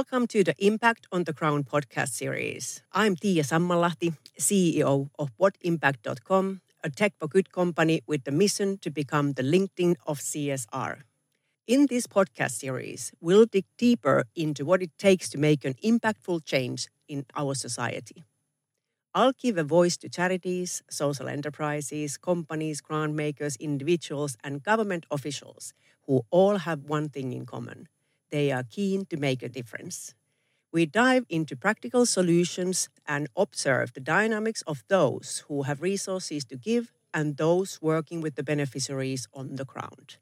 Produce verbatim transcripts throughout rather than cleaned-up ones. Welcome to the Impact on the Crown podcast series. I'm Tia Sammalahti, C E O of what impact dot com, a tech for good company with the mission to become the LinkedIn of C S R. In this podcast series, we'll dig deeper into what it takes to make an impactful change in our society. I'll give a voice to charities, social enterprises, companies, grant makers, individuals, and government officials who all have one thing in common. They are keen to make a difference. We dive into practical solutions and observe the dynamics of those who have resources to give and those working with the beneficiaries on the ground.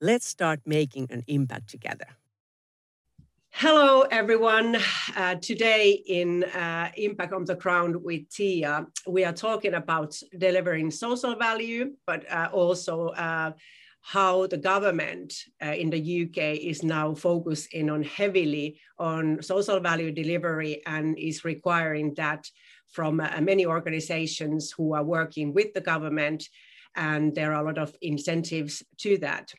Let's start making an impact together. Hello, everyone. Uh, today in uh, Impact on the Ground with Tia, we are talking about delivering social value, but uh, also uh, how the government uh, in the U K is now focusing on heavily on social value delivery and is requiring that from uh, many organizations who are working with the government. And there are a lot of incentives to that.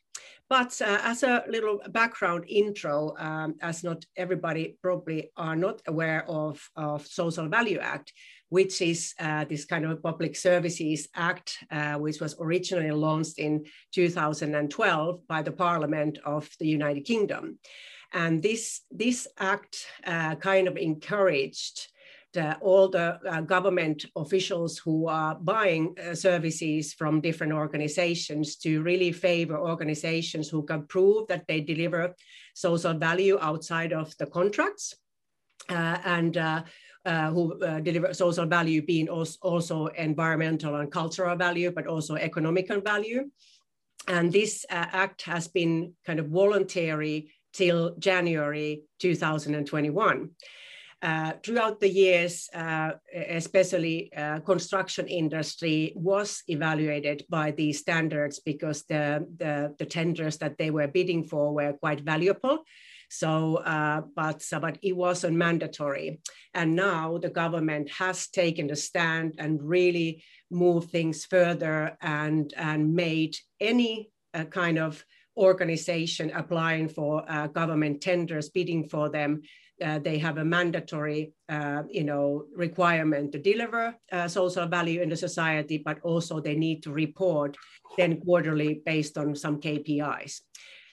But uh, as a little background intro, um, as not everybody probably are not aware of, of Social Value Act, which is uh, this kind of public services act, uh, which was originally launched in two thousand twelve by the Parliament of the United Kingdom. And this, this act uh, kind of encouraged Uh, all the uh, government officials who are buying uh, services from different organizations to really favor organizations who can prove that they deliver social value outside of the contracts uh, and uh, uh, who uh, deliver social value being also, also environmental and cultural value, but also economical value. And this uh, act has been kind of voluntary till January two thousand twenty-one. Uh, throughout the years, uh, especially uh, construction industry was evaluated by these standards because the, the, the tenders that they were bidding for were quite valuable. So, uh, but, but it wasn't mandatory. And now the government has taken a stand and really moved things further and, and made any uh, kind of organization applying for uh, government tenders, bidding for them, Uh, they have a mandatory, uh, you know, requirement to deliver uh, social value in the society, but also they need to report then quarterly based on some K P Is.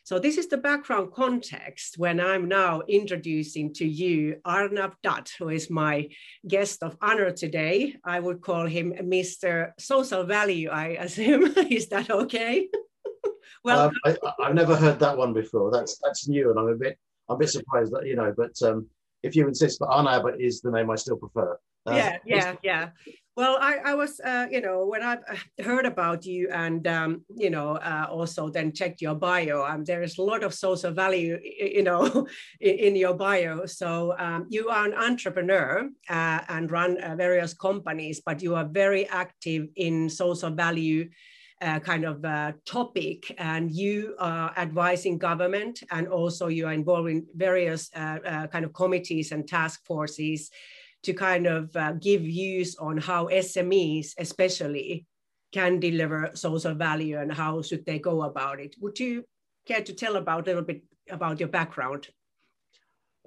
So this is the background context when I'm now introducing to you Arnab Dutt, who is my guest of honor today. I would call him Mister Social Value, I assume. Is that okay? Well, um, I, I've never heard that one before. That's that's new, and I'm a bit. I'm a bit surprised that, you know, but um, if you insist that Arnab is the name I still prefer. Uh, yeah, yeah, yeah. Well, I, I was, uh, you know, when I heard about you and, um, you know, uh, also then checked your bio, um, there is a lot of social value, you know, in, in your bio. So um, you are an entrepreneur uh, and run uh, various companies, but you are very active in social value Uh, kind of uh, topic, and you are advising government, and also you are involved in various uh, uh, kind of committees and task forces to kind of uh, give views on how S M Es especially can deliver social value and how should they go about it. Would you care to tell about a little bit about your background?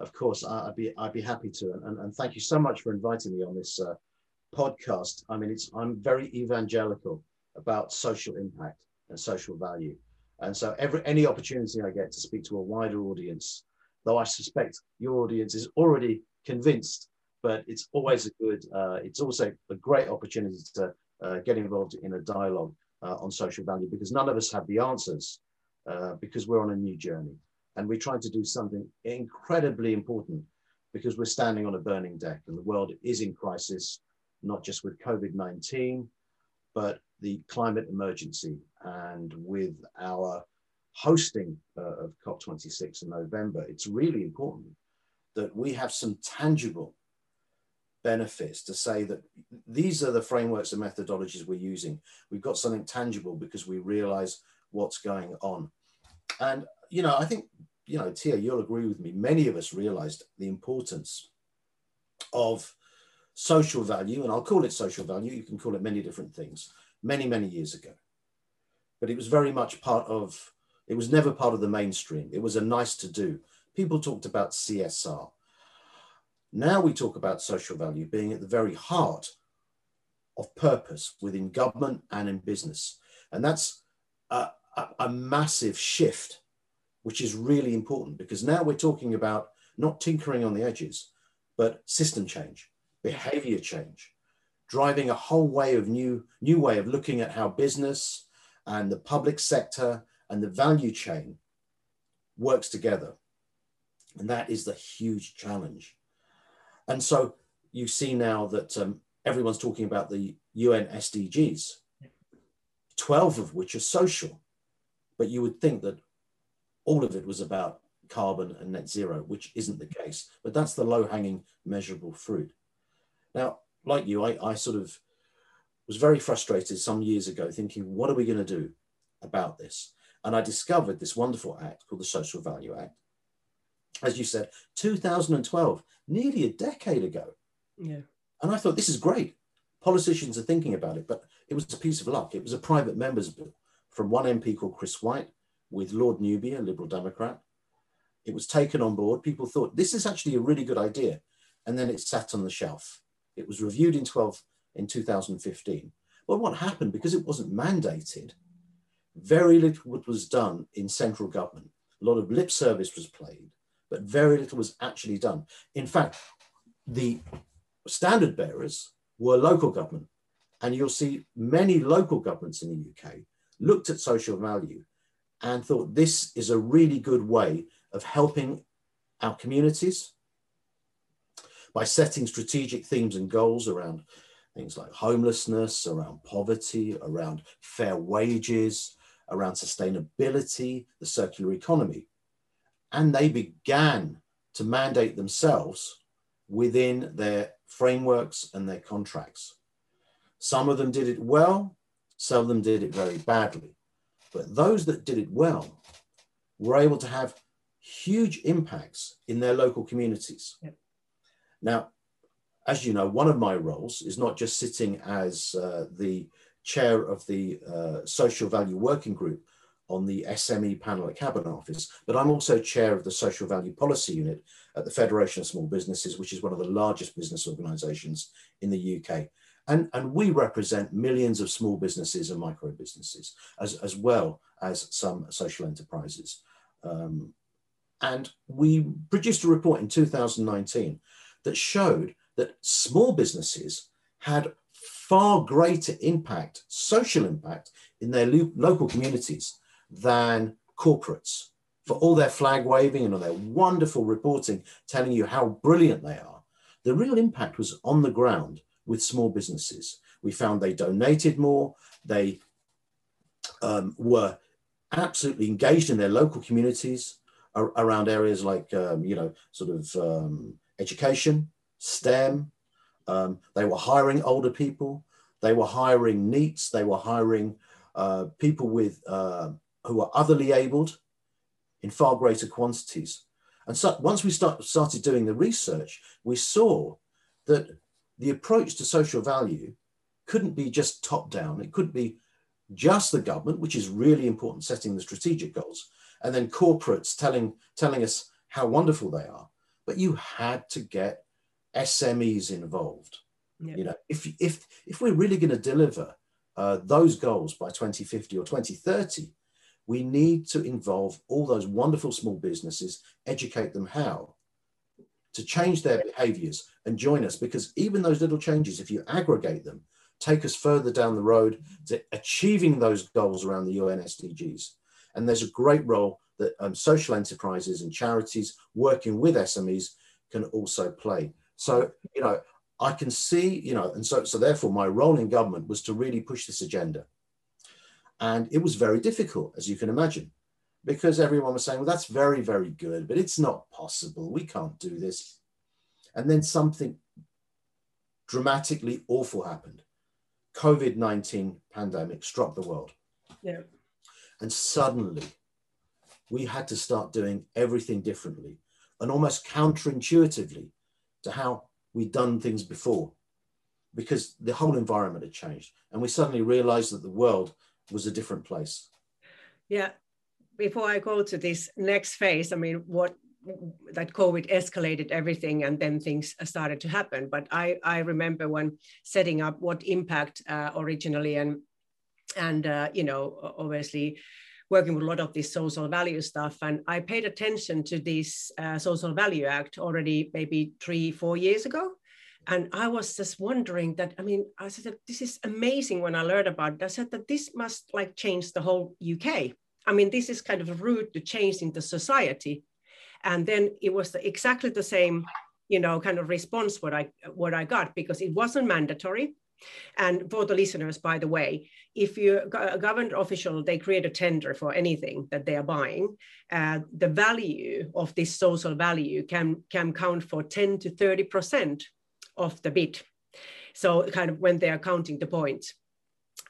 Of course, I'd be I'd be happy to, and, and thank you so much for inviting me on this uh, podcast. I mean, it's I'm very evangelical about social impact and social value. And so every any opportunity I get to speak to a wider audience, though I suspect your audience is already convinced, but it's always a good, uh, it's also a great opportunity to uh, get involved in a dialogue uh, on social value, because none of us have the answers uh, because we're on a new journey. And we're trying to do something incredibly important because we're standing on a burning deck and the world is in crisis, not just with COVID nineteen, but the climate emergency, and with our hosting uh, of COP twenty-six in November, it's really important that we have some tangible benefits to say that these are the frameworks and methodologies we're using. We've got something tangible because we realize what's going on. And, you know, I think, you know, Tia, you'll agree with me. Many of us realized the importance of social value, and I'll call it social value. You can call it many different things. Many, many years ago, but it was very much part of, it was never part of the mainstream. It was a nice to do. People talked about C S R, Now we talk about social value being at the very heart of purpose within government and in business. And that's a, a, a massive shift, which is really important, because now we're talking about not tinkering on the edges, but system change, behavior change, driving a whole way of new, new way of looking at how business and the public sector and the value chain works together. And that is the huge challenge. And so you see now that um, everyone's talking about the U N S D Gs, twelve of which are social, but you would think that all of it was about carbon and net zero, which isn't the case, but that's the low-hanging measurable fruit. Now, like you, I, I sort of was very frustrated some years ago thinking, what are we going to do about this? And I discovered this wonderful act called the Social Value Act. As you said, two thousand twelve, nearly a decade ago. Yeah. And I thought, this is great. Politicians are thinking about it, but it was a piece of luck. It was a private member's bill from one M P called Chris White with Lord Newby, a Liberal Democrat. It was taken on board. People thought, this is actually a really good idea. And then it sat on the shelf. It was reviewed in twelve in two thousand fifteen. But what happened, because it wasn't mandated, very little was done in central government. A lot of lip service was played, but very little was actually done. In fact, the standard bearers were local government. And you'll see many local governments in the U K looked at social value and thought, this is a really good way of helping our communities by setting strategic themes and goals around things like homelessness, around poverty, around fair wages, around sustainability, the circular economy. And they began to mandate themselves within their frameworks and their contracts. Some of them did it well, some of them did it very badly. But those that did it well were able to have huge impacts in their local communities. Yep. Now, as you know, one of my roles is not just sitting as uh, the chair of the uh, Social Value Working Group on the S M E panel at Cabinet Office, but I'm also chair of the Social Value Policy Unit at the Federation of Small Businesses, which is one of the largest business organisations in the U K. And, and we represent millions of small businesses and micro businesses, as, as well as some social enterprises. Um, and we produced a report in two thousand nineteen that showed that small businesses had far greater impact, social impact, in their lo- local communities than corporates, for all their flag waving and all their wonderful reporting telling you how brilliant they are. The real impact was on the ground with small businesses. We found they donated more, they um, were absolutely engaged in their local communities ar- around areas like, um, you know, sort of um, education, STEM, um, they were hiring older people, they were hiring NEETs, they were hiring uh, people with uh, who are otherly abled in far greater quantities. And so once we start, started doing the research, we saw that the approach to social value couldn't be just top down. It couldn't be just the government, which is really important, setting the strategic goals, and then corporates telling, telling us how wonderful they are. But you had to get S M Es involved. Yep. You know, if, if, if we're really going to deliver uh, those goals by twenty fifty or twenty thirty, we need to involve all those wonderful small businesses, educate them how to change their behaviours and join us, because even those little changes, if you aggregate them, take us further down the road to achieving those goals around the U N S D Gs. And there's a great role that um, social enterprises and charities working with S M Es can also play. So, you know, I can see, you know, and so, so therefore my role in government was to really push this agenda. And it was very difficult, as you can imagine, because everyone was saying, well, that's very, very good, but it's not possible. We can't do this. And then something dramatically awful happened. COVID nineteen pandemic struck the world. Yeah. And suddenly we had to start doing everything differently and almost counterintuitively to how we'd done things before, because the whole environment had changed. And we suddenly realized that the world was a different place. Yeah. Before I go to this next phase, I mean, what that COVID escalated everything, and then things started to happen. But I, I remember when setting up What Impact uh, originally, and and uh, you know, obviously working with a lot of this social value stuff, and I paid attention to this uh, Social Value Act already maybe three, four years ago. And I was just wondering that, I mean, I said that this is amazing when I learned about it. I said that this must like change the whole U K. I mean, this is kind of a route to change in the society. And then it was the, exactly the same, you know, kind of response what I, what I got, because it wasn't mandatory. And for the listeners, by the way, if you're a government official, they create a tender for anything that they are buying. Uh, the value of this social value can, can count for ten to thirty percent of the bid. So kind of when they are counting the points.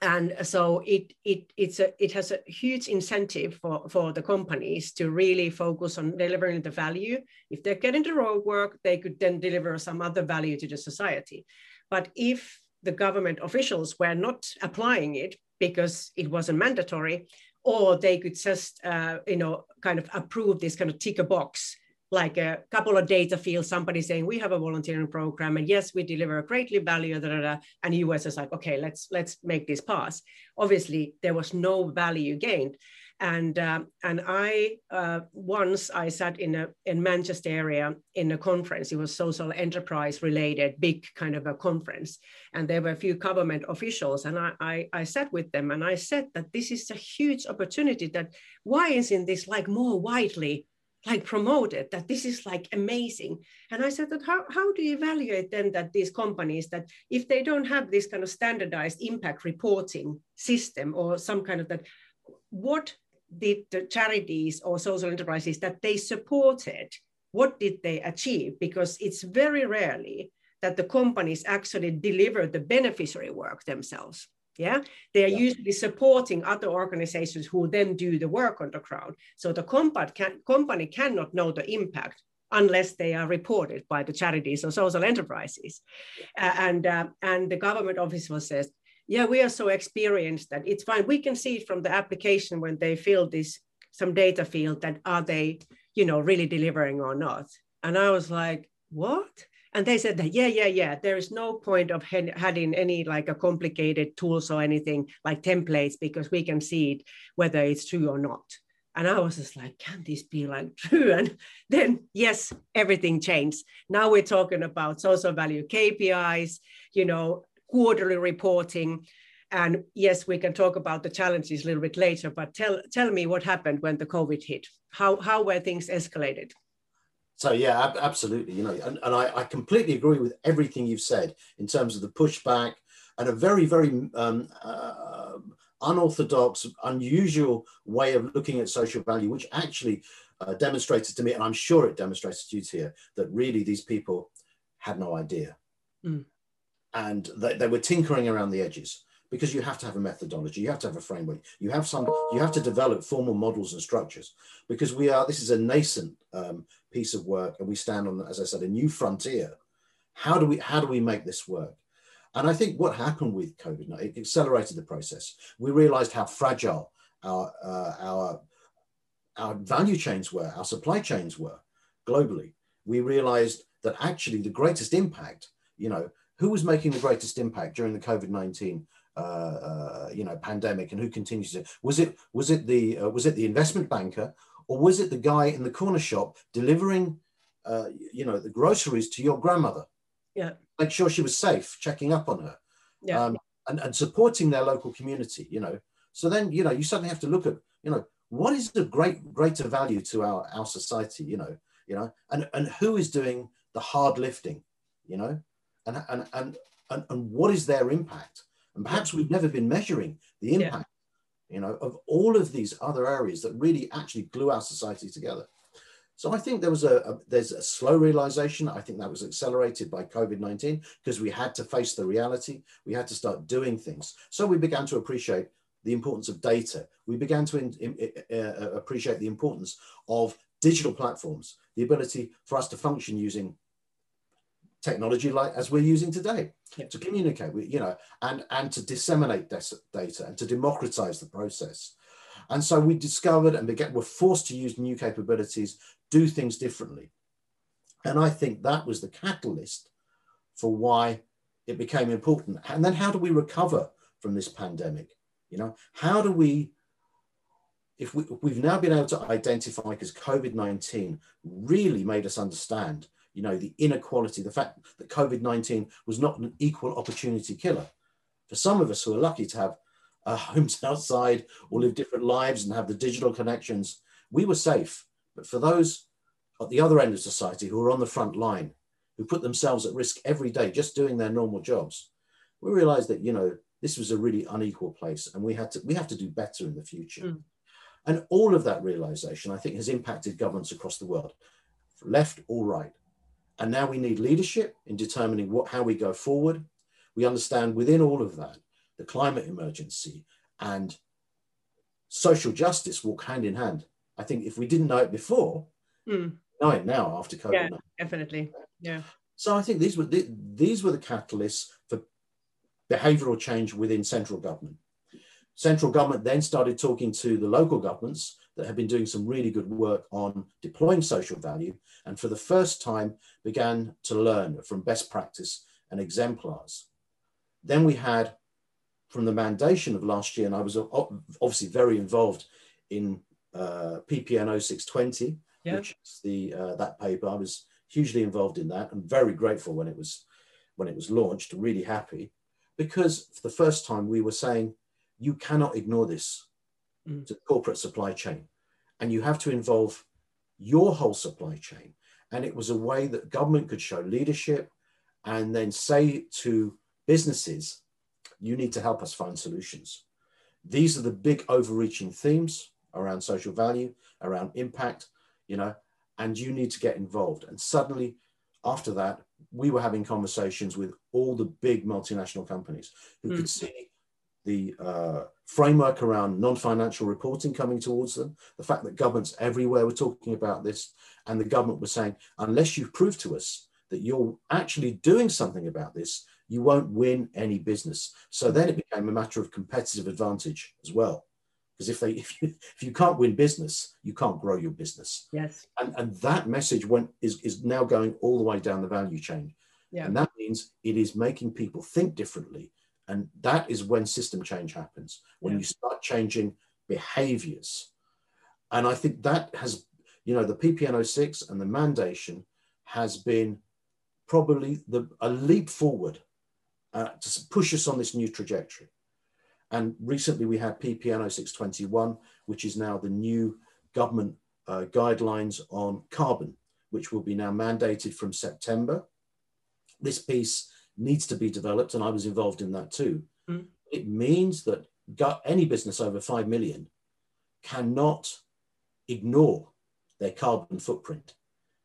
And so it it it's a it has a huge incentive for, for the companies to really focus on delivering the value. If they're getting the wrong work, they could then deliver some other value to the society. But if the government officials were not applying it because it wasn't mandatory, or they could just uh, you know kind of approve this kind of tick a box, like a couple of data fields, somebody saying, we have a volunteering program, and yes, we deliver a greatly value, da, da, da, and the U S is like, okay, let's let's make this pass. Obviously, there was no value gained. And, um, and I, uh, once I sat in a in Manchester area in a conference, it was social enterprise related, big kind of a conference. And there were a few government officials, and I, I, I sat with them and I said that this is a huge opportunity, that why isn't this like more widely like promoted, that this is like amazing. And I said that how, how do you evaluate then that these companies, that if they don't have this kind of standardized impact reporting system or some kind of that, what did the charities or social enterprises that they supported, what did they achieve? Because it's very rarely that the companies actually deliver the beneficiary work themselves. Yeah, they are yeah. usually supporting other organizations who then do the work on the ground. So the can, company cannot know the impact unless they are reported by the charities or social enterprises. Uh, and, uh, and the government official says, yeah, we are so experienced that it's fine. We can see it from the application when they fill this, some data field, that are they, you know, really delivering or not? And I was like, what? And they said that, yeah, yeah, yeah, there is no point of having any like a complicated tools or anything like templates, because we can see it, whether it's true or not. And I was just like, can this be like true? And then, yes, everything changed. Now we're talking about social value K P Is, you know, quarterly reporting. And yes, we can talk about the challenges a little bit later, but tell, tell me what happened when the COVID hit. How, how were things escalated? So yeah, absolutely. You know, and, and I, I completely agree with everything you've said in terms of the pushback and a very, very um, uh, unorthodox, unusual way of looking at social value, which actually uh, demonstrated to me, and I'm sure it demonstrated to you here, that really these people had no idea, mm. and they, they were tinkering around the edges. Because you have to have a methodology, you have to have a framework, you have some, you have to develop formal models and structures. Because we are, this is a nascent um, piece of work, and we stand on, as I said, a new frontier. How do we, how do we make this work? And I think what happened with COVID nineteen, it accelerated the process. We realized how fragile our uh, our our value chains were, our supply chains were globally. We realized that actually the greatest impact, you know, who was making the greatest impact during the COVID nineteen Uh, uh, you know, pandemic, and who continues to, was it was it the uh, was it the investment banker, or was it the guy in the corner shop delivering uh, you know, the groceries to your grandmother? Yeah, make sure she was safe, checking up on her, yeah, um, and, and supporting their local community. You know, so then you know you suddenly have to look at you know what is the great greater value to our our society. You know, you know, and and who is doing the hard lifting? You know, and and and and, and what is their impact? And perhaps we've never been measuring the impact, yeah. you know, of all of these other areas that really actually glue our society together. So I think there was a, a there's a slow realization. I think that was accelerated by COVID nineteen, because we had to face the reality. We had to start doing things. So we began to appreciate the importance of data. We began to in, in, uh, appreciate the importance of digital platforms, the ability for us to function using technology like as we're using today, yeah. to communicate with, you know, and, and to disseminate data and to democratize the process. And so we discovered and began, were forced to use new capabilities, do things differently. And I think that was the catalyst for why it became important. And then how do we recover from this pandemic? You know, how do we, if we, we've now been able to identify, because COVID nineteen really made us understand, you know, the inequality, the fact that COVID nineteen was not an equal opportunity killer. For some of us who are lucky to have uh, homes outside or live different lives and have the digital connections, we were safe. But for those at the other end of society who are on the front line, who put themselves at risk every day, just doing their normal jobs, we realized that, you know, this was a really unequal place and we had to, we have to do better in the future. Mm. And all of that realization, I think, has impacted governments across the world, left or right. And now we need leadership in determining what, how we go forward. We understand within all of that, the climate emergency and social justice walk hand in hand. I think if we didn't know it before, mm. know it now after COVID. Yeah, definitely. Yeah. So I think these were the, these were the catalysts for behavioural change within central government. Central government then started talking to the local governments that have been doing some really good work on deploying social value, and for the first time began to learn from best practice and exemplars. Then we had, from the mandation of last year, and I was obviously very involved in uh, P P N oh six twenty, yeah. which is the uh, that paper. I was hugely involved in that and very grateful when it was when it was launched. Really happy, because for the first time we were saying you cannot ignore this mm. to the corporate supply chain, and you have to involve your whole supply chain. And it was a way that government could show leadership and then say to businesses, you need to help us find solutions. These are the big overreaching themes around social value, around impact, you know, and you need to get involved. And suddenly after that, we were having conversations with all the big multinational companies who mm. could see the uh, framework around non-financial reporting coming towards them, the fact that governments everywhere were talking about this, and the government was saying, unless you prove to us that you're actually doing something about this, you won't win any business. So then it became a matter of competitive advantage as well. Because if they if you, if you can't win business, you can't grow your business. Yes. And, and that message went is, is now going all the way down the value chain. Yeah. And that means it is making people think differently. And that is when system change happens, when yeah. you start changing behaviors. And I think that has, you know, the P P N oh six and the mandation has been probably the, a leap forward uh, to push us on this new trajectory. And recently we had P P N oh six twenty-one, which is now the new government uh, guidelines on carbon, which will be now mandated from September. This piece needs to be developed, and I was involved in that too. Mm. It means that any business over five million cannot ignore their carbon footprint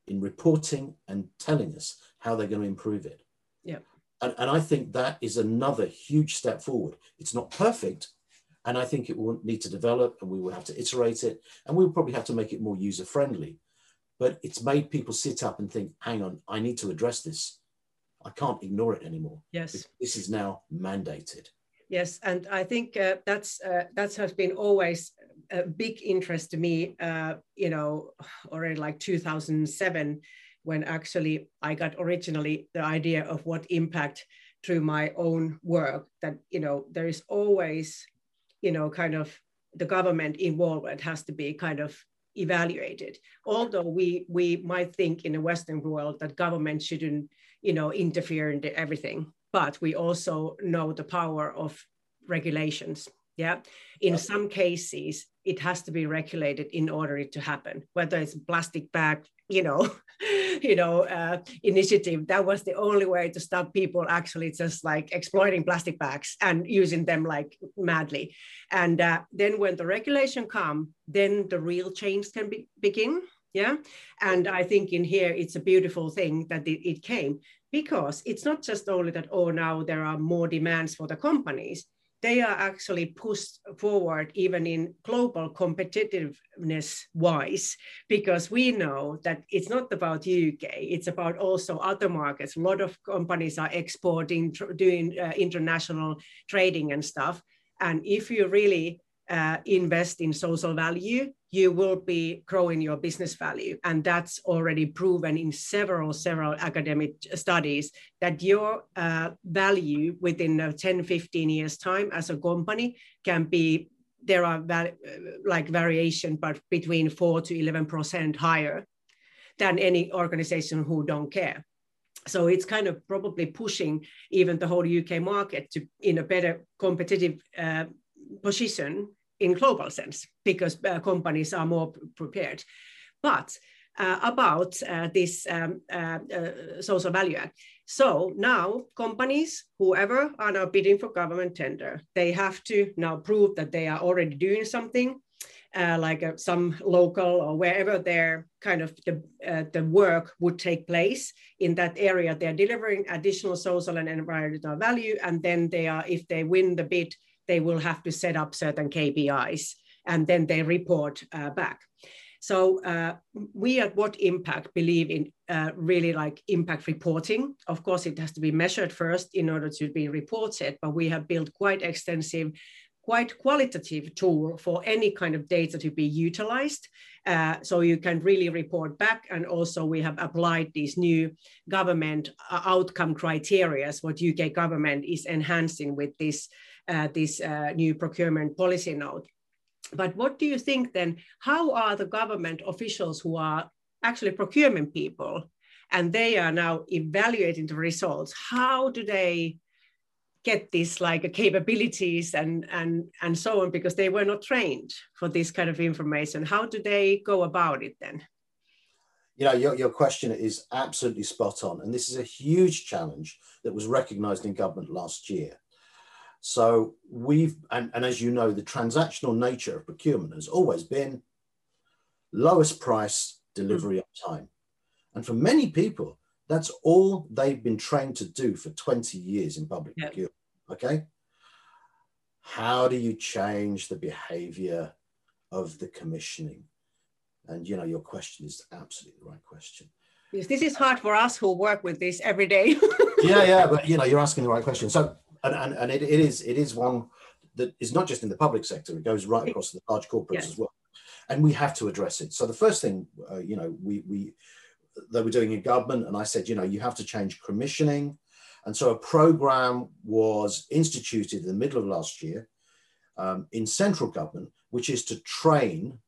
in reporting and telling us how they're going to improve it. Yeah. And, and I think that is another huge step forward. It's not perfect, and I think it will need to develop, and we will have to iterate it, and we'll probably have to make it more user-friendly. But it's made people sit up and think, hang on, I need to address this. I can't ignore it anymore. Yes. This is now mandated. Yes, and I think uh, that's uh, that has been always a big interest to me, uh, you know, already like two thousand seven, when actually I got originally the idea of what impact through my own work, that, you know, there is always, you know, kind of the government involvement has to be kind of evaluated. Although we, we might think in the Western world that government shouldn't, you know, interfere in everything. But we also know the power of regulations. Yeah, in okay. some cases, it has to be regulated in order it to happen. Whether it's plastic bag, you know, you know, uh, initiative, that was the only way to stop people actually just like exploiting plastic bags and using them like madly. And uh, then when the regulation come, then the real change can be begin. Yeah, and I think in here it's a beautiful thing that it, it came. Because it's not just only that, oh, now there are more demands for the companies. They are actually pushed forward even in global competitiveness-wise, because we know that it's not about U K, it's about also other markets. A lot of companies are exporting, doing uh, international trading and stuff. And if you really uh, invest in social value, you will be growing your business value. And that's already proven in several, several academic studies that your uh, value within uh, ten, fifteen years time as a company can be, there are val- like variation, but between four to eleven percent higher than any organization who don't care. So it's kind of probably pushing even the whole U K market to in a better competitive uh, position in global sense, because uh, companies are more prepared. But uh, about uh, this um, uh, uh, Social Value Act. So now companies, whoever are now bidding for government tender, they have to now prove that they are already doing something uh, like uh, some local or wherever their kind of the, uh, the work would take place in that area. They're delivering additional social and environmental value. And then they are, if they win the bid, they will have to set up certain K P Is and then they report uh, back. So uh, we at What Impact believe in uh, really like impact reporting. Of course, it has to be measured first in order to be reported, but we have built quite extensive, quite qualitative tool for any kind of data to be utilized. Uh, so you can really report back. And also we have applied these new government outcome criteria, what U K government is enhancing with this Uh, this uh, new procurement policy note. But what do you think then, how are the government officials who are actually procurement people, and they are now evaluating the results, how do they get this like uh, capabilities and, and, and so on, because they were not trained for this kind of information? How do they go about it then? You know, your, your question is absolutely spot on. And this is a huge challenge that was recognised in government last year. So we've, and, and as you know, the transactional nature of procurement has always been lowest price, delivery on time. And for many people, that's all they've been trained to do for twenty years in public yep. procurement, okay? How do you change the behavior of the commissioning? And, you know, your question is absolutely the right question. Yes, this is hard for us who work with this every day. yeah, yeah, but, you know, you're asking the right question. So. And, and, and it, it is it is one that is not just in the public sector, it goes right across the large corporates yes. as well. And we have to address it. So the first thing, uh, you know, we, we they were doing in government, and I said, you know, you have to change commissioning. And so a program was instituted in the middle of last year um, in central government, which is to train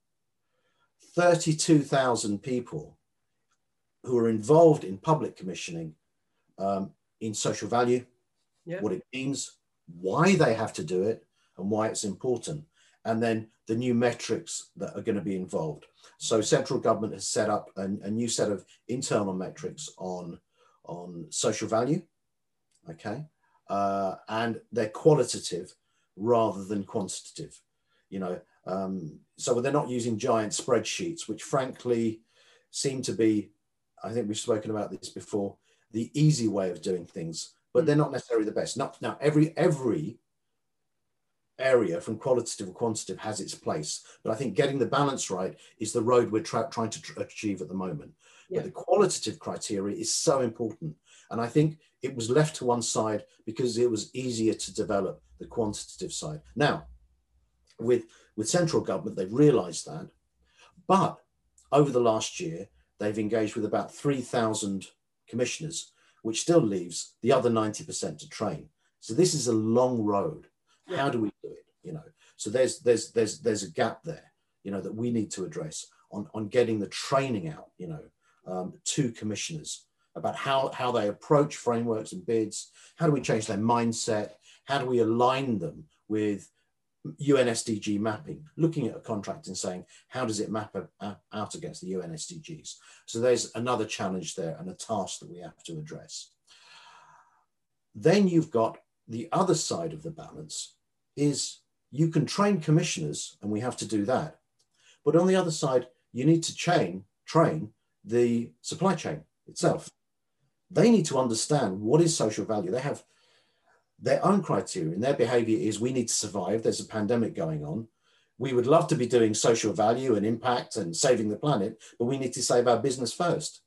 thirty-two thousand people who are involved in public commissioning um, in social value. Yeah. What it means, why they have to do it, and why it's important, and then the new metrics that are going to be involved. So central government has set up a, a new set of internal metrics on, on social value, okay, uh, and they're qualitative rather than quantitative, you know, um, so they're not using giant spreadsheets, which frankly seem to be, I think we've spoken about this before, the easy way of doing things. But they're not necessarily the best. Now, now every, every area from qualitative or quantitative has its place. But I think getting the balance right is the road we're tra- trying to tr- achieve at the moment. Yeah. But the qualitative criteria is so important. And I think it was left to one side because it was easier to develop the quantitative side. Now, with, with central government, they've realised that. But over the last year, they've engaged with about three thousand commissioners, which still leaves the other ninety percent to train. So this is a long road. How do we do it? You know, so there's there's there's there's a gap there, you know, that we need to address on, on getting the training out, you know, um, to commissioners about how, how they approach frameworks and bids. How do we change their mindset? How do we align them with U N S D G mapping, looking at a contract and saying, how does it map out against the U N S D Gs? So there's another challenge there and a task that we have to address. Then you've got the other side of the balance is you can train commissioners and we have to do that. But on the other side, you need to chain, train the supply chain itself. They need to understand what is social value. They have their own criteria and their behavior is we need to survive. There's a pandemic going on. We would love to be doing social value and impact and saving the planet, but we need to save our business first.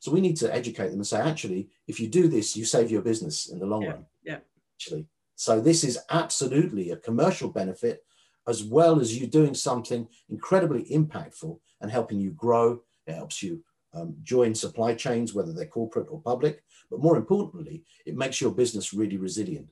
So we need to educate them and say, actually, if you do this, you save your business in the long yeah, run. Yeah. Actually, so this is absolutely a commercial benefit as well as you doing something incredibly impactful and helping you grow. It helps you um, join supply chains, whether they're corporate or public, but more importantly, it makes your business really resilient.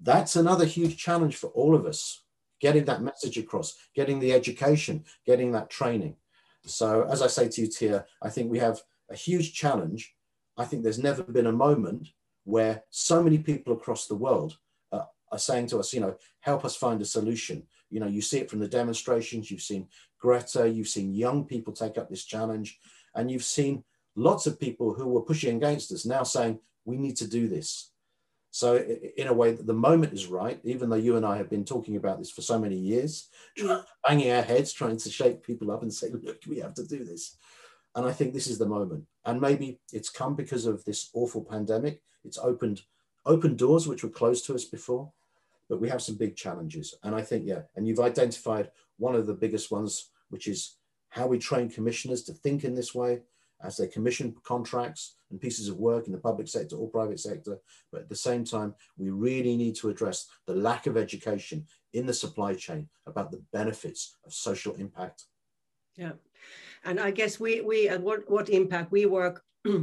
That's another huge challenge for all of us, getting that message across, getting the education, getting that training. So as I say to you, Tia, I think we have a huge challenge. I think there's never been a moment where so many people across the world uh, are saying to us, you know, help us find a solution. You know, you see it from the demonstrations, you've seen Greta, you've seen young people take up this challenge, and you've seen lots of people who were pushing against us now saying, we need to do this. So in a way, the moment is right, even though you and I have been talking about this for so many years, banging our heads, trying to shake people up and say, look, we have to do this. And I think this is the moment. And maybe it's come because of this awful pandemic. It's opened, opened doors which were closed to us before, but we have some big challenges. And I think, yeah, and you've identified one of the biggest ones, which is how we train commissioners to think in this way as they commission contracts and pieces of work in the public sector or private sector. But at the same time, we really need to address the lack of education in the supply chain about the benefits of social impact. Yeah. And I guess we, we at what, what impact we work a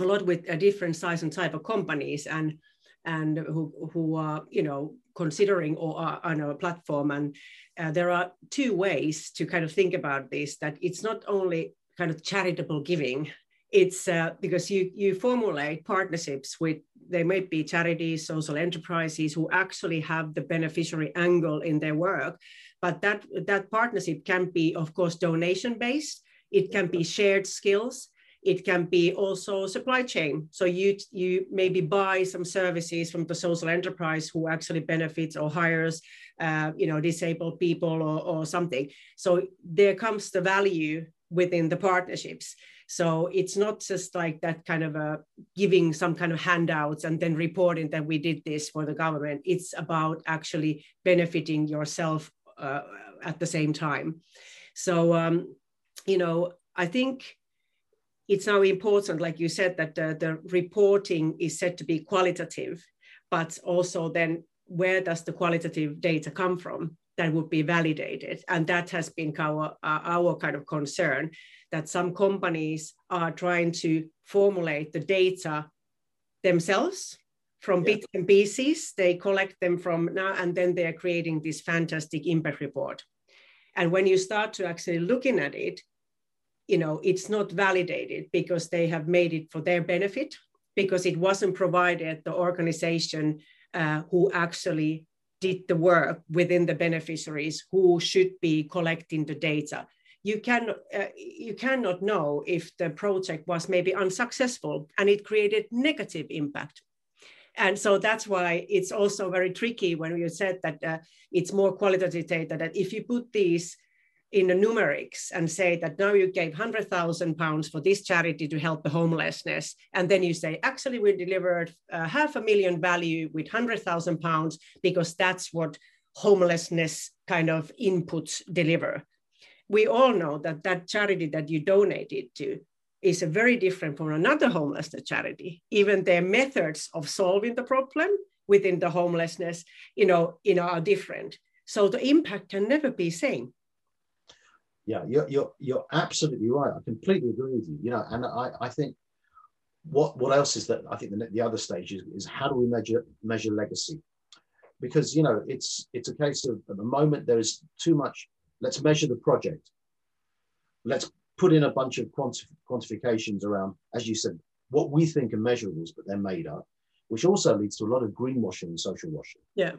lot with a different size and type of companies and and who, who are, you know, considering or are on our platform. And uh, there are two ways to kind of think about this, that it's not only kind of charitable giving, it's uh, because you, you formulate partnerships with, they may be charities, social enterprises who actually have the beneficiary angle in their work. But that, that partnership can be, of course, donation-based. It can be shared skills. It can be also supply chain. So you, you maybe buy some services from the social enterprise who actually benefits or hires uh, you know, disabled people or, or something. So there comes the value within the partnerships. So it's not just like that kind of a giving some kind of handouts and then reporting that we did this for the government. It's about actually benefiting yourself Uh, at the same time. So, um, you know, I think it's now important, like you said, that the, the reporting is said to be qualitative, but also then where does the qualitative data come from that would be validated? And that has been our, uh, our kind of concern, that some companies are trying to formulate the data themselves from bits and pieces. They collect them from now, and then they're creating this fantastic impact report. And when you start to actually looking at it, you know, it's not validated because they have made it for their benefit, because it wasn't provided the organization uh, who actually did the work within the beneficiaries who should be collecting the data. You cannot, uh, you cannot know if the project was maybe unsuccessful and it created negative impact. And so that's why it's also very tricky when you said that uh, it's more qualitative data, that if you put these in the numerics and say that now you gave one hundred thousand pounds for this charity to help the homelessness, and then you say, actually we delivered uh, half a million value with one hundred thousand pounds because that's what homelessness kind of inputs deliver. We all know that that charity that you donated to is a very different from another homelessness charity. Even their methods of solving the problem within the homelessness, you know, you know, are different. So the impact can never be the same. Yeah, you're, you're, you're absolutely right. I completely agree with you. You know, and I, I think what, what else is that? I think the, the other stage is, is how do we measure, measure legacy? Because, you know, it's, it's a case of at the moment, there is too much, let's measure the project. Let's put in a bunch of quanti quantifications around, as you said, what we think are measurables, but they're made up, which also leads to a lot of greenwashing and social washing. Yeah.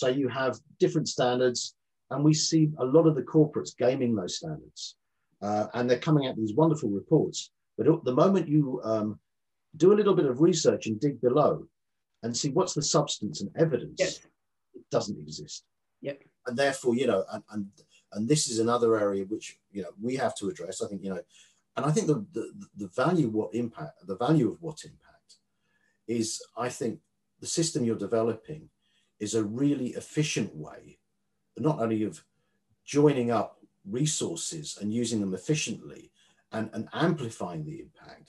So you have different standards, and we see a lot of the corporates gaming those standards. Uh, and they're coming out with these wonderful reports. But at the moment you um, do a little bit of research and dig below and see what's the substance and evidence, yes, it doesn't exist. Yeah. And therefore, you know, and, and And this is another area which, you know, we have to address. I think, you know, and I think the, the, the value what impact, the value of what impact is, I think the system you're developing is a really efficient way, not only of joining up resources and using them efficiently and, and amplifying the impact,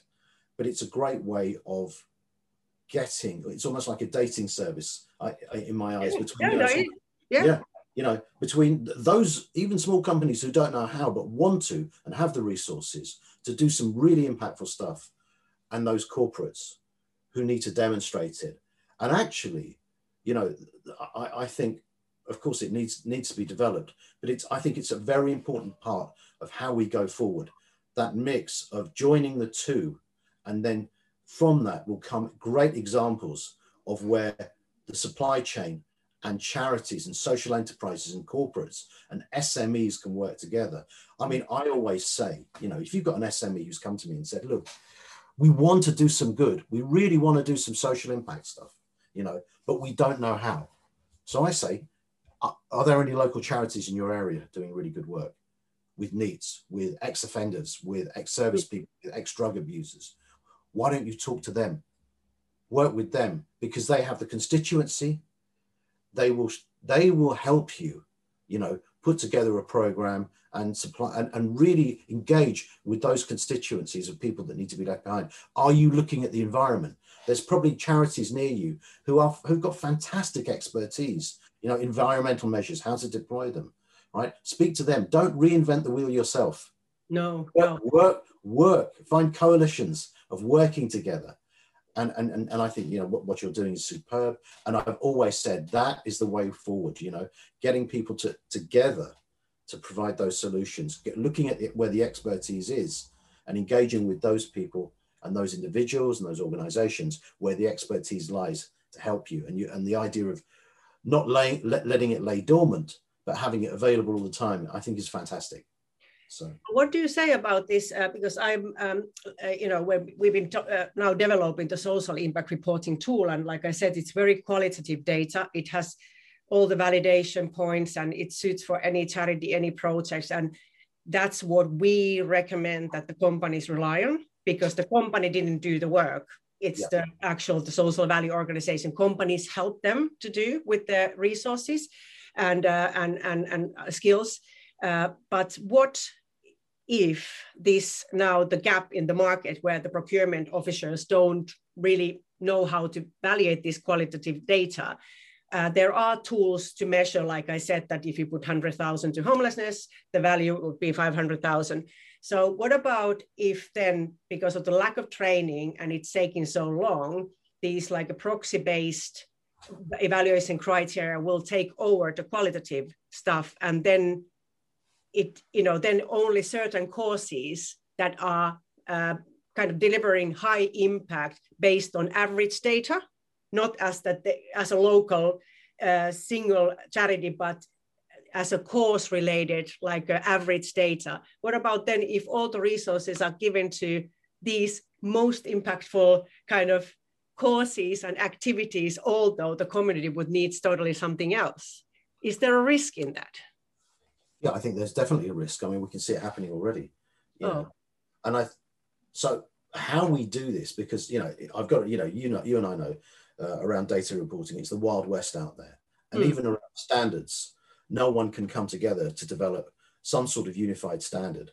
but it's a great way of getting, it's almost like a dating service I, I, in my eyes. Between yeah, no, yeah. yeah. you know, between those, even small companies who don't know how but want to and have the resources to do some really impactful stuff, and those corporates who need to demonstrate it. And actually, you know, I, I think, of course, it needs needs to be developed, but it's, I think it's a very important part of how we go forward. That mix of joining the two, and then from that will come great examples of where the supply chain and charities and social enterprises and corporates and S M Es can work together. I mean, I always say, you know, if you've got an S M E who's come to me and said, look, we want to do some good. We really want to do some social impact stuff, you know, but we don't know how. So I say, are, are there any local charities in your area doing really good work with NEETs, with ex-offenders, with ex-service people, with ex-drug abusers? Why don't you talk to them? Work with them, because they have the constituency. They will, they will help you, you know, put together a program and supply and, and really engage with those constituencies of people that need to be left behind. Are you looking at the environment? There's probably charities near you who are, who've got fantastic expertise, you know, environmental measures, how to deploy them, right? Speak to them. Don't reinvent the wheel yourself. No, no. Work, work, work, find coalitions of working together. And, and, and, and I think, you know, what, what you're doing is superb. And I've always said that is the way forward, you know, getting people to, together to provide those solutions, get, looking at it where the expertise is and engaging with those people and those individuals and those organizations where the expertise lies to help you. And, you, and the idea of not laying, let, letting it lay dormant, but having it available all the time, I think is fantastic. So. What do you say about this? Uh, because I'm, um, uh, you know, we've been uh, now developing the social impact reporting tool. And like I said, it's very qualitative data. It has all the validation points and it suits for any charity, any projects. And that's what we recommend that the companies rely on, because the company didn't do the work. It's yeah. the actual, the social value organization companies help them to do with their resources and, uh, and, and, and skills. Uh, but what if this now the gap in the market where the procurement officers don't really know how to evaluate this qualitative data, uh, there are tools to measure, like I said, that if you put one hundred thousand to homelessness, the value would be five hundred thousand. So what about if then, because of the lack of training and it's taking so long, these like a proxy-based evaluation criteria will take over the qualitative stuff, and then it, you know, then only certain causes that are uh, kind of delivering high impact based on average data, not as that they, as a local uh, single charity, but as a cause related, like uh, average data. What about then if all the resources are given to these most impactful kind of causes and activities, although the community would need totally something else? Is there a risk in that? Yeah, I think there's definitely a risk. I mean, we can see it happening already. You know? Oh. And I, so how we do this, because, you know, I've got, you know, you know, you and I know uh, around data reporting, it's the Wild West out there. And mm. even around standards, no one can come together to develop some sort of unified standard.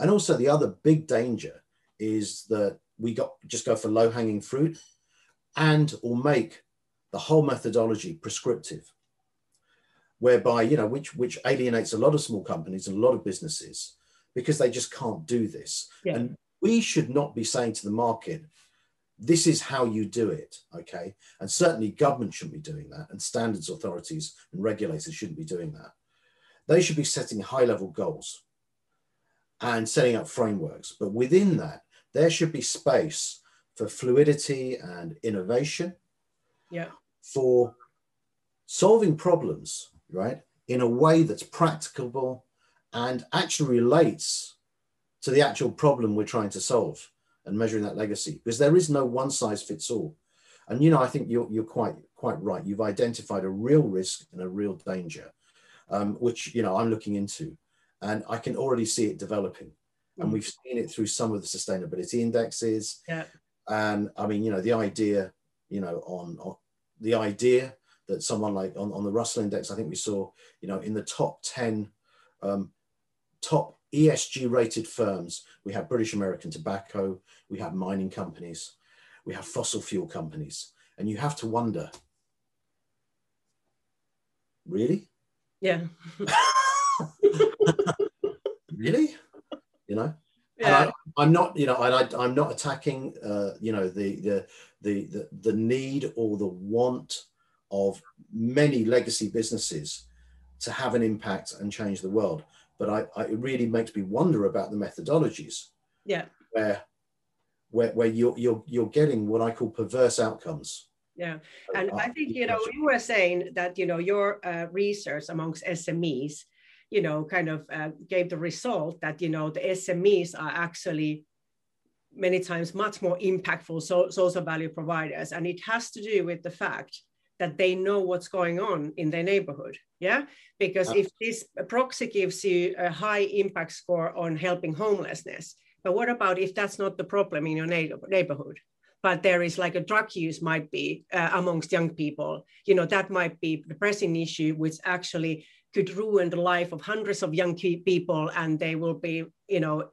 And also the other big danger is that we got just go for low hanging fruit and or make the whole methodology prescriptive, whereby, you know, which, which alienates a lot of small companies and a lot of businesses because they just can't do this. Yeah. And we should not be saying to the market, this is how you do it, okay? And certainly government shouldn't be doing that, and standards authorities and regulators shouldn't be doing that. They should be setting high-level goals and setting up frameworks. But within that, there should be space for fluidity and innovation, yeah, for solving problems, right, in a way that's practicable and actually relates to the actual problem we're trying to solve, and measuring that legacy, because there is no one size fits all. And, you know, I think you're, you're quite, quite right. You've identified a real risk and a real danger, um, which, you know, I'm looking into, and I can already see it developing. Mm-hmm. And we've seen it through some of the sustainability indexes. Yeah. And I mean, you know, the idea, you know, on, on the idea that someone like on, on the Russell Index, I think we saw, you know, in the top ten um, top E S G rated firms, we have British American Tobacco, we have mining companies, we have fossil fuel companies. And you have to wonder, really? Yeah. Really? You know? Yeah. I, I'm not, you know, I, I'm not attacking, uh, you know, the, the, the, the, the need or the want of many legacy businesses to have an impact and change the world. But I, I, it really makes me wonder about the methodologies. Yeah. Where, where, where you're, you're, you're getting what I call perverse outcomes. Yeah. And I think, you know, you were saying that, you know, your uh, research amongst S M Es, you know, kind of uh, gave the result that, you know, the S M Es are actually many times much more impactful so social value providers. And it has to do with the fact that they know what's going on in their neighborhood. Yeah. Because if this proxy gives you a high impact score on helping homelessness, but what about if that's not the problem in your neighborhood? But there is like a drug use might be uh, amongst young people, you know, that might be the pressing issue, which actually could ruin the life of hundreds of young people, and they will be, you know,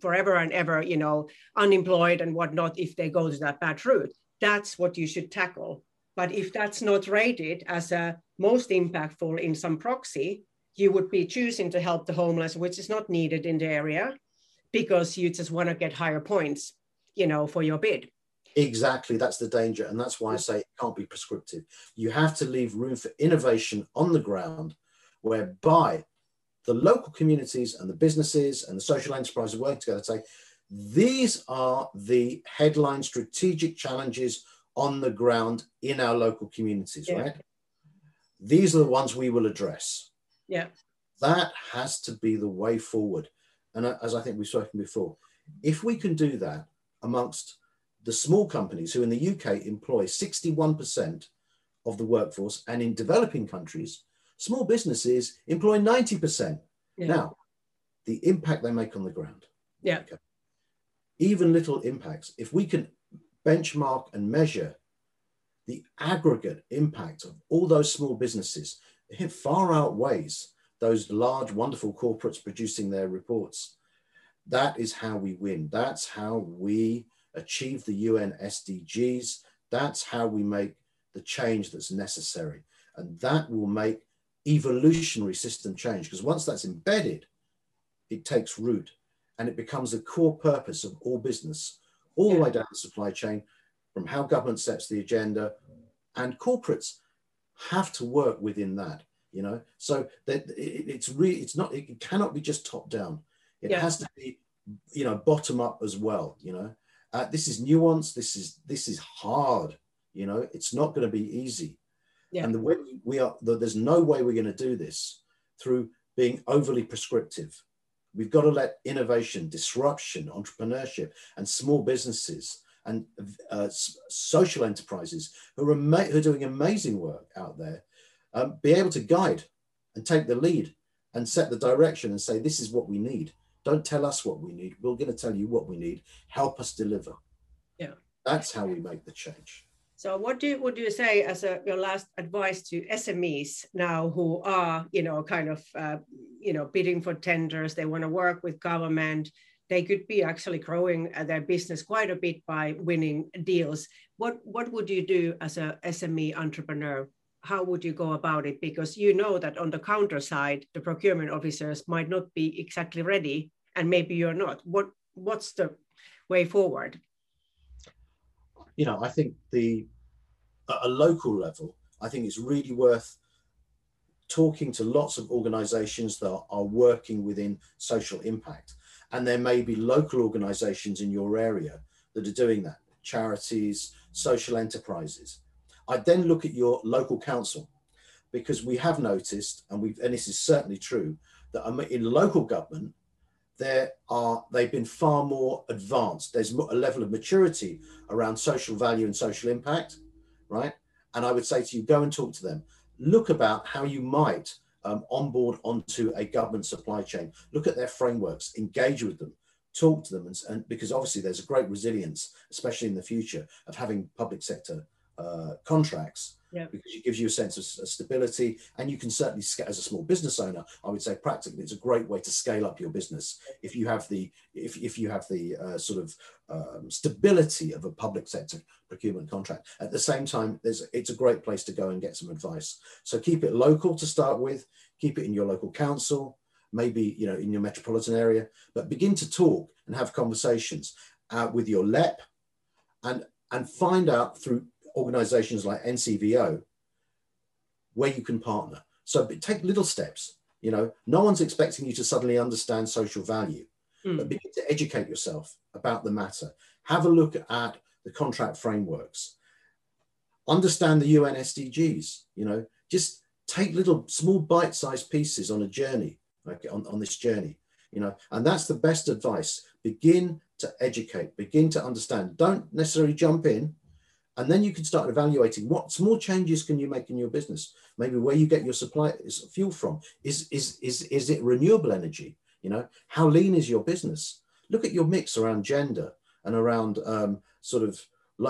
forever and ever, you know, unemployed and whatnot if they go to that bad route. That's what you should tackle. But if that's not rated as a most impactful in some proxy, you would be choosing to help the homeless, which is not needed in the area, because you just want to get higher points, you know, for your bid. Exactly, that's the danger, and that's why I say it can't be prescriptive. You have to leave room for innovation on the ground, whereby the local communities and the businesses and the social enterprises work together to say, these are the headline strategic challenges on the ground in our local communities, yeah. Right? These are the ones we will address. Yeah. That has to be the way forward. And as I think we've spoken before, if we can do that amongst the small companies, who in the U K employ sixty-one percent of the workforce, and in developing countries, small businesses employ ninety percent. Yeah. Now, the impact they make on the ground. Yeah. Okay. Even little impacts. If we can benchmark and measure the aggregate impact of all those small businesses, it far outweighs those large, wonderful corporates producing their reports. That is how we win. That's how we achieve the U N S D Gs. That's how we make the change that's necessary. And that will make evolutionary system change, because once that's embedded, it takes root and it becomes the core purpose of all business, all yeah. the way down the supply chain, from how government sets the agenda, and corporates have to work within that, you know? So that it, it's really, it's not, it cannot be just top down. It yeah. has to be, you know, bottom up as well, you know? Uh, this is nuanced. This is this is hard. You know, it's not going to be easy. Yeah. And the way we are, the, there's no way we're going to do this through being overly prescriptive. We've got to let innovation, disruption, entrepreneurship, and small businesses and uh, social enterprises who are who are doing amazing work out there um, be able to guide and take the lead and set the direction and say, this is what we need. Don't tell us what we need. We're going to tell you what we need. Help us deliver. Yeah, that's how we make the change. So, what do you, would you say as a, your last advice to S M Es now who are, you know, kind of, uh, you know, bidding for tenders? They want to work with government. They could be actually growing their business quite a bit by winning deals. What What would you do as a S M E entrepreneur? How would you go about it? Because you know that on the counter side, the procurement officers might not be exactly ready, and maybe you're not. What What's the way forward? You know, I think the at a local level, I think it's really worth talking to lots of organizations that are working within social impact. And there may be local organizations in your area that are doing that, charities, social enterprises. I then look at your local council, because we have noticed, and we've, and this is certainly true, that in local government, there are, they've been far more advanced. There's a level of maturity around social value and social impact, right? And I would say to you, go and talk to them. Look about how you might um, onboard onto a government supply chain. Look at their frameworks, engage with them, talk to them, and, and because obviously there's a great resilience, especially in the future, of having public sector Uh, contracts Yep. Because it gives you a sense of uh, stability, and you can certainly, as a small business owner, I would say practically it's a great way to scale up your business if you have the if, if you have the uh, sort of um, stability of a public sector procurement contract. At the same time, there's it's a great place to go and get some advice. So keep it local to start with, keep it in your local council, maybe you know in your metropolitan area, but begin to talk and have conversations uh, with your L E P, and and find out through organizations like N C V O where you can partner. So take little steps. You know, no one's expecting you to suddenly understand social value, mm. but begin to educate yourself about the matter. Have a look at the contract frameworks. Understand the U N S D Gs, you know, just take little small bite-sized pieces on a journey, okay, on, on this journey, you know, and that's the best advice. Begin to educate, begin to understand. Don't necessarily jump in. And then you can start evaluating what small changes can you make in your business. Maybe where you get your supply fuel from. Is, is, is, is it renewable energy? You know, how lean is your business? Look at your mix around gender and around um, sort of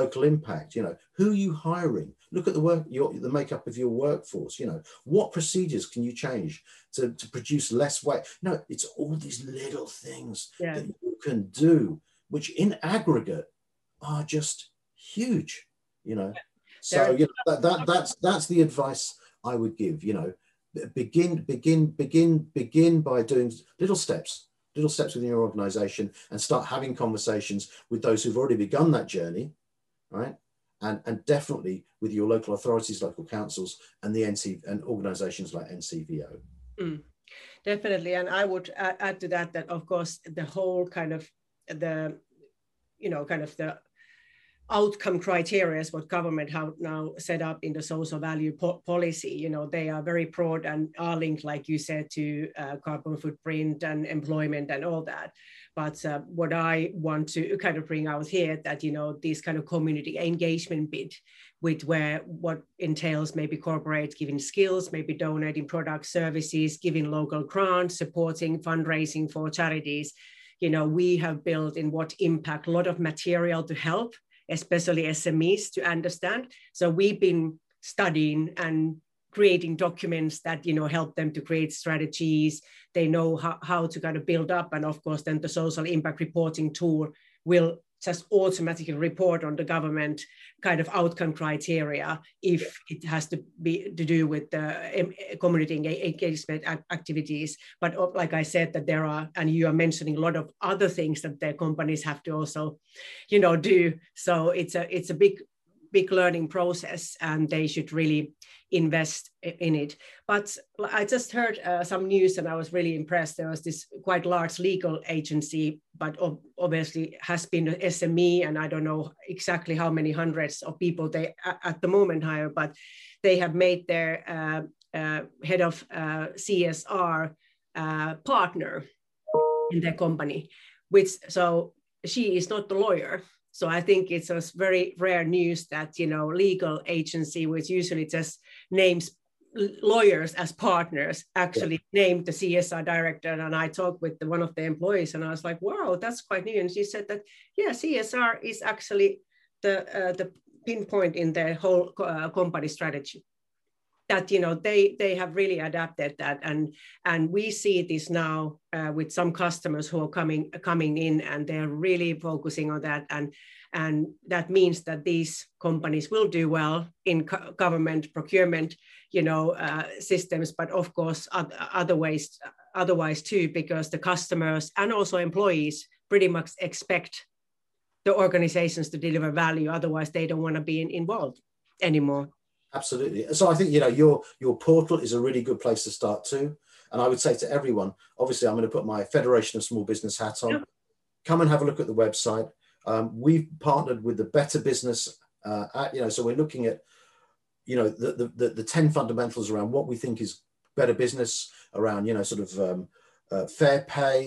local impact. You know, who are you hiring? Look at the work, your, the makeup of your workforce. You know, what procedures can you change to, to produce less waste? No, it's all these little things yeah. that you can do, which in aggregate are just huge. You know, so you know, that, that that's that's the advice I would give. You know, begin begin begin begin by doing little steps, little steps within your organization, and start having conversations with those who've already begun that journey, right? And and definitely with your local authorities, local councils, and the N C and organizations like N C V O. Mm, definitely, and I would add to that that of course the whole kind of the, you know, kind of the outcome criteria is what government have now set up in the social value po policy. You know, they are very broad and are linked, like you said, to uh, carbon footprint and employment and all that. But uh, what I want to kind of bring out here that, you know, this kind of community engagement bit with where what entails maybe corporate giving skills, maybe donating products, services, giving local grants, supporting fundraising for charities. You know, we have built in What Impact a lot of material to help especially S M Es to understand. So we've been studying and creating documents that, you know, help them to create strategies. They know how, how to kind of build up. And of course, then the social impact reporting tool will just automatically report on the government kind of outcome criteria if it has to be to do with the community engagement activities. But like I said, that there are, and you are mentioning a lot of other things that their companies have to also, you know, do. So it's a it's a big, big learning process, and they should really invest in it. But I just heard uh, some news and I was really impressed. There was this quite large legal agency, but ob obviously has been an S M E, and I don't know exactly how many hundreds of people they at the moment hire, but they have made their uh, uh, head of uh, C S R uh, partner in their company, which, so she is not the lawyer. So I think it's a very rare news that, you know, legal agency, which usually just names lawyers as partners, actually yeah. named the C S R director. And I talked with the, one of the employees, and I was like, wow, that's quite new. And she said that, yeah, C S R is actually the, uh, the pinpoint in their whole uh, company strategy. That, you know, they they have really adapted that, and and we see this now uh, with some customers who are coming coming in, and they're really focusing on that, and and that means that these companies will do well in co government procurement, you know, uh, systems, but of course other, other ways otherwise too, because the customers and also employees pretty much expect the organizations to deliver value, otherwise they don't want to be in, involved anymore. Absolutely. So I think, you know, your your portal is a really good place to start too. And I would say to everyone, obviously, I'm going to put my Federation of Small Business hat on. Yeah. Come and have a look at the website. Um, we've partnered with the Better Business, uh, at, you know, so we're looking at, you know, the the, the the ten fundamentals around what we think is better business, around, you know, sort of um, uh, fair pay,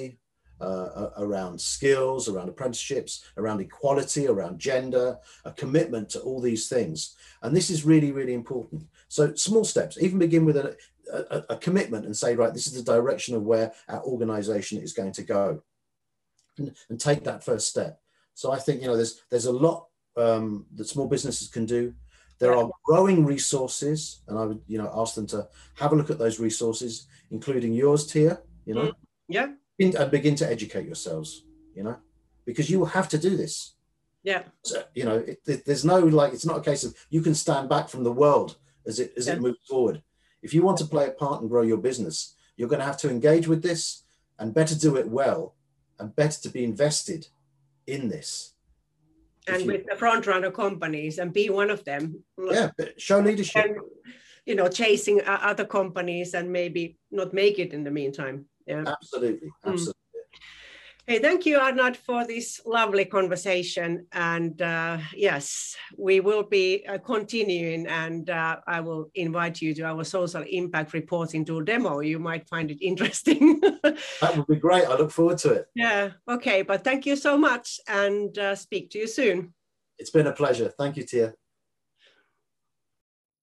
Uh, around skills, around apprenticeships, around equality, around gender, a commitment to all these things. And this is really, really important. So small steps, even begin with a, a, a commitment and say, right, this is the direction of where our organization is going to go, and, and take that first step. So I think, you know, there's, there's a lot um, that small businesses can do. There yeah. are growing resources, and I would, you know, ask them to have a look at those resources, including yours, Tia, you know, yeah, in, and begin to educate yourselves, you know, because you will have to do this. Yeah. So, you know, it, it, there's no, like, it's not a case of you can stand back from the world as it, as yeah. it moves forward. If you want to play a part and grow your business, you're going to have to engage with this, and better do it well, and better to be invested in this. And you, with the front runner companies, and be one of them. Yeah, but show leadership. And, you know, chasing other companies and maybe not make it in the meantime. Yeah, absolutely, absolutely. Mm. Hey, thank you, Arnab, for this lovely conversation. And uh, yes, we will be uh, continuing, and uh, I will invite you to our social impact reporting tool demo. You might find it interesting. That would be great. I look forward to it. Yeah. Okay. But thank you so much, and uh, speak to you soon. It's been a pleasure. Thank you, Tia.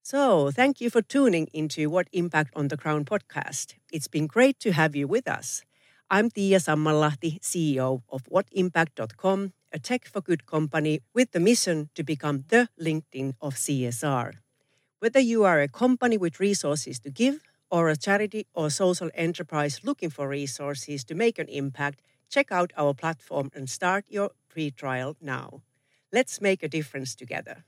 So thank you for tuning into What Impact on the Crown podcast. It's been great to have you with us. I'm Tia Sammalahti, C E O of what impact dot com, a tech for good company with the mission to become the LinkedIn of C S R. Whether you are a company with resources to give, or a charity or social enterprise looking for resources to make an impact, check out our platform and start your free trial now. Let's make a difference together.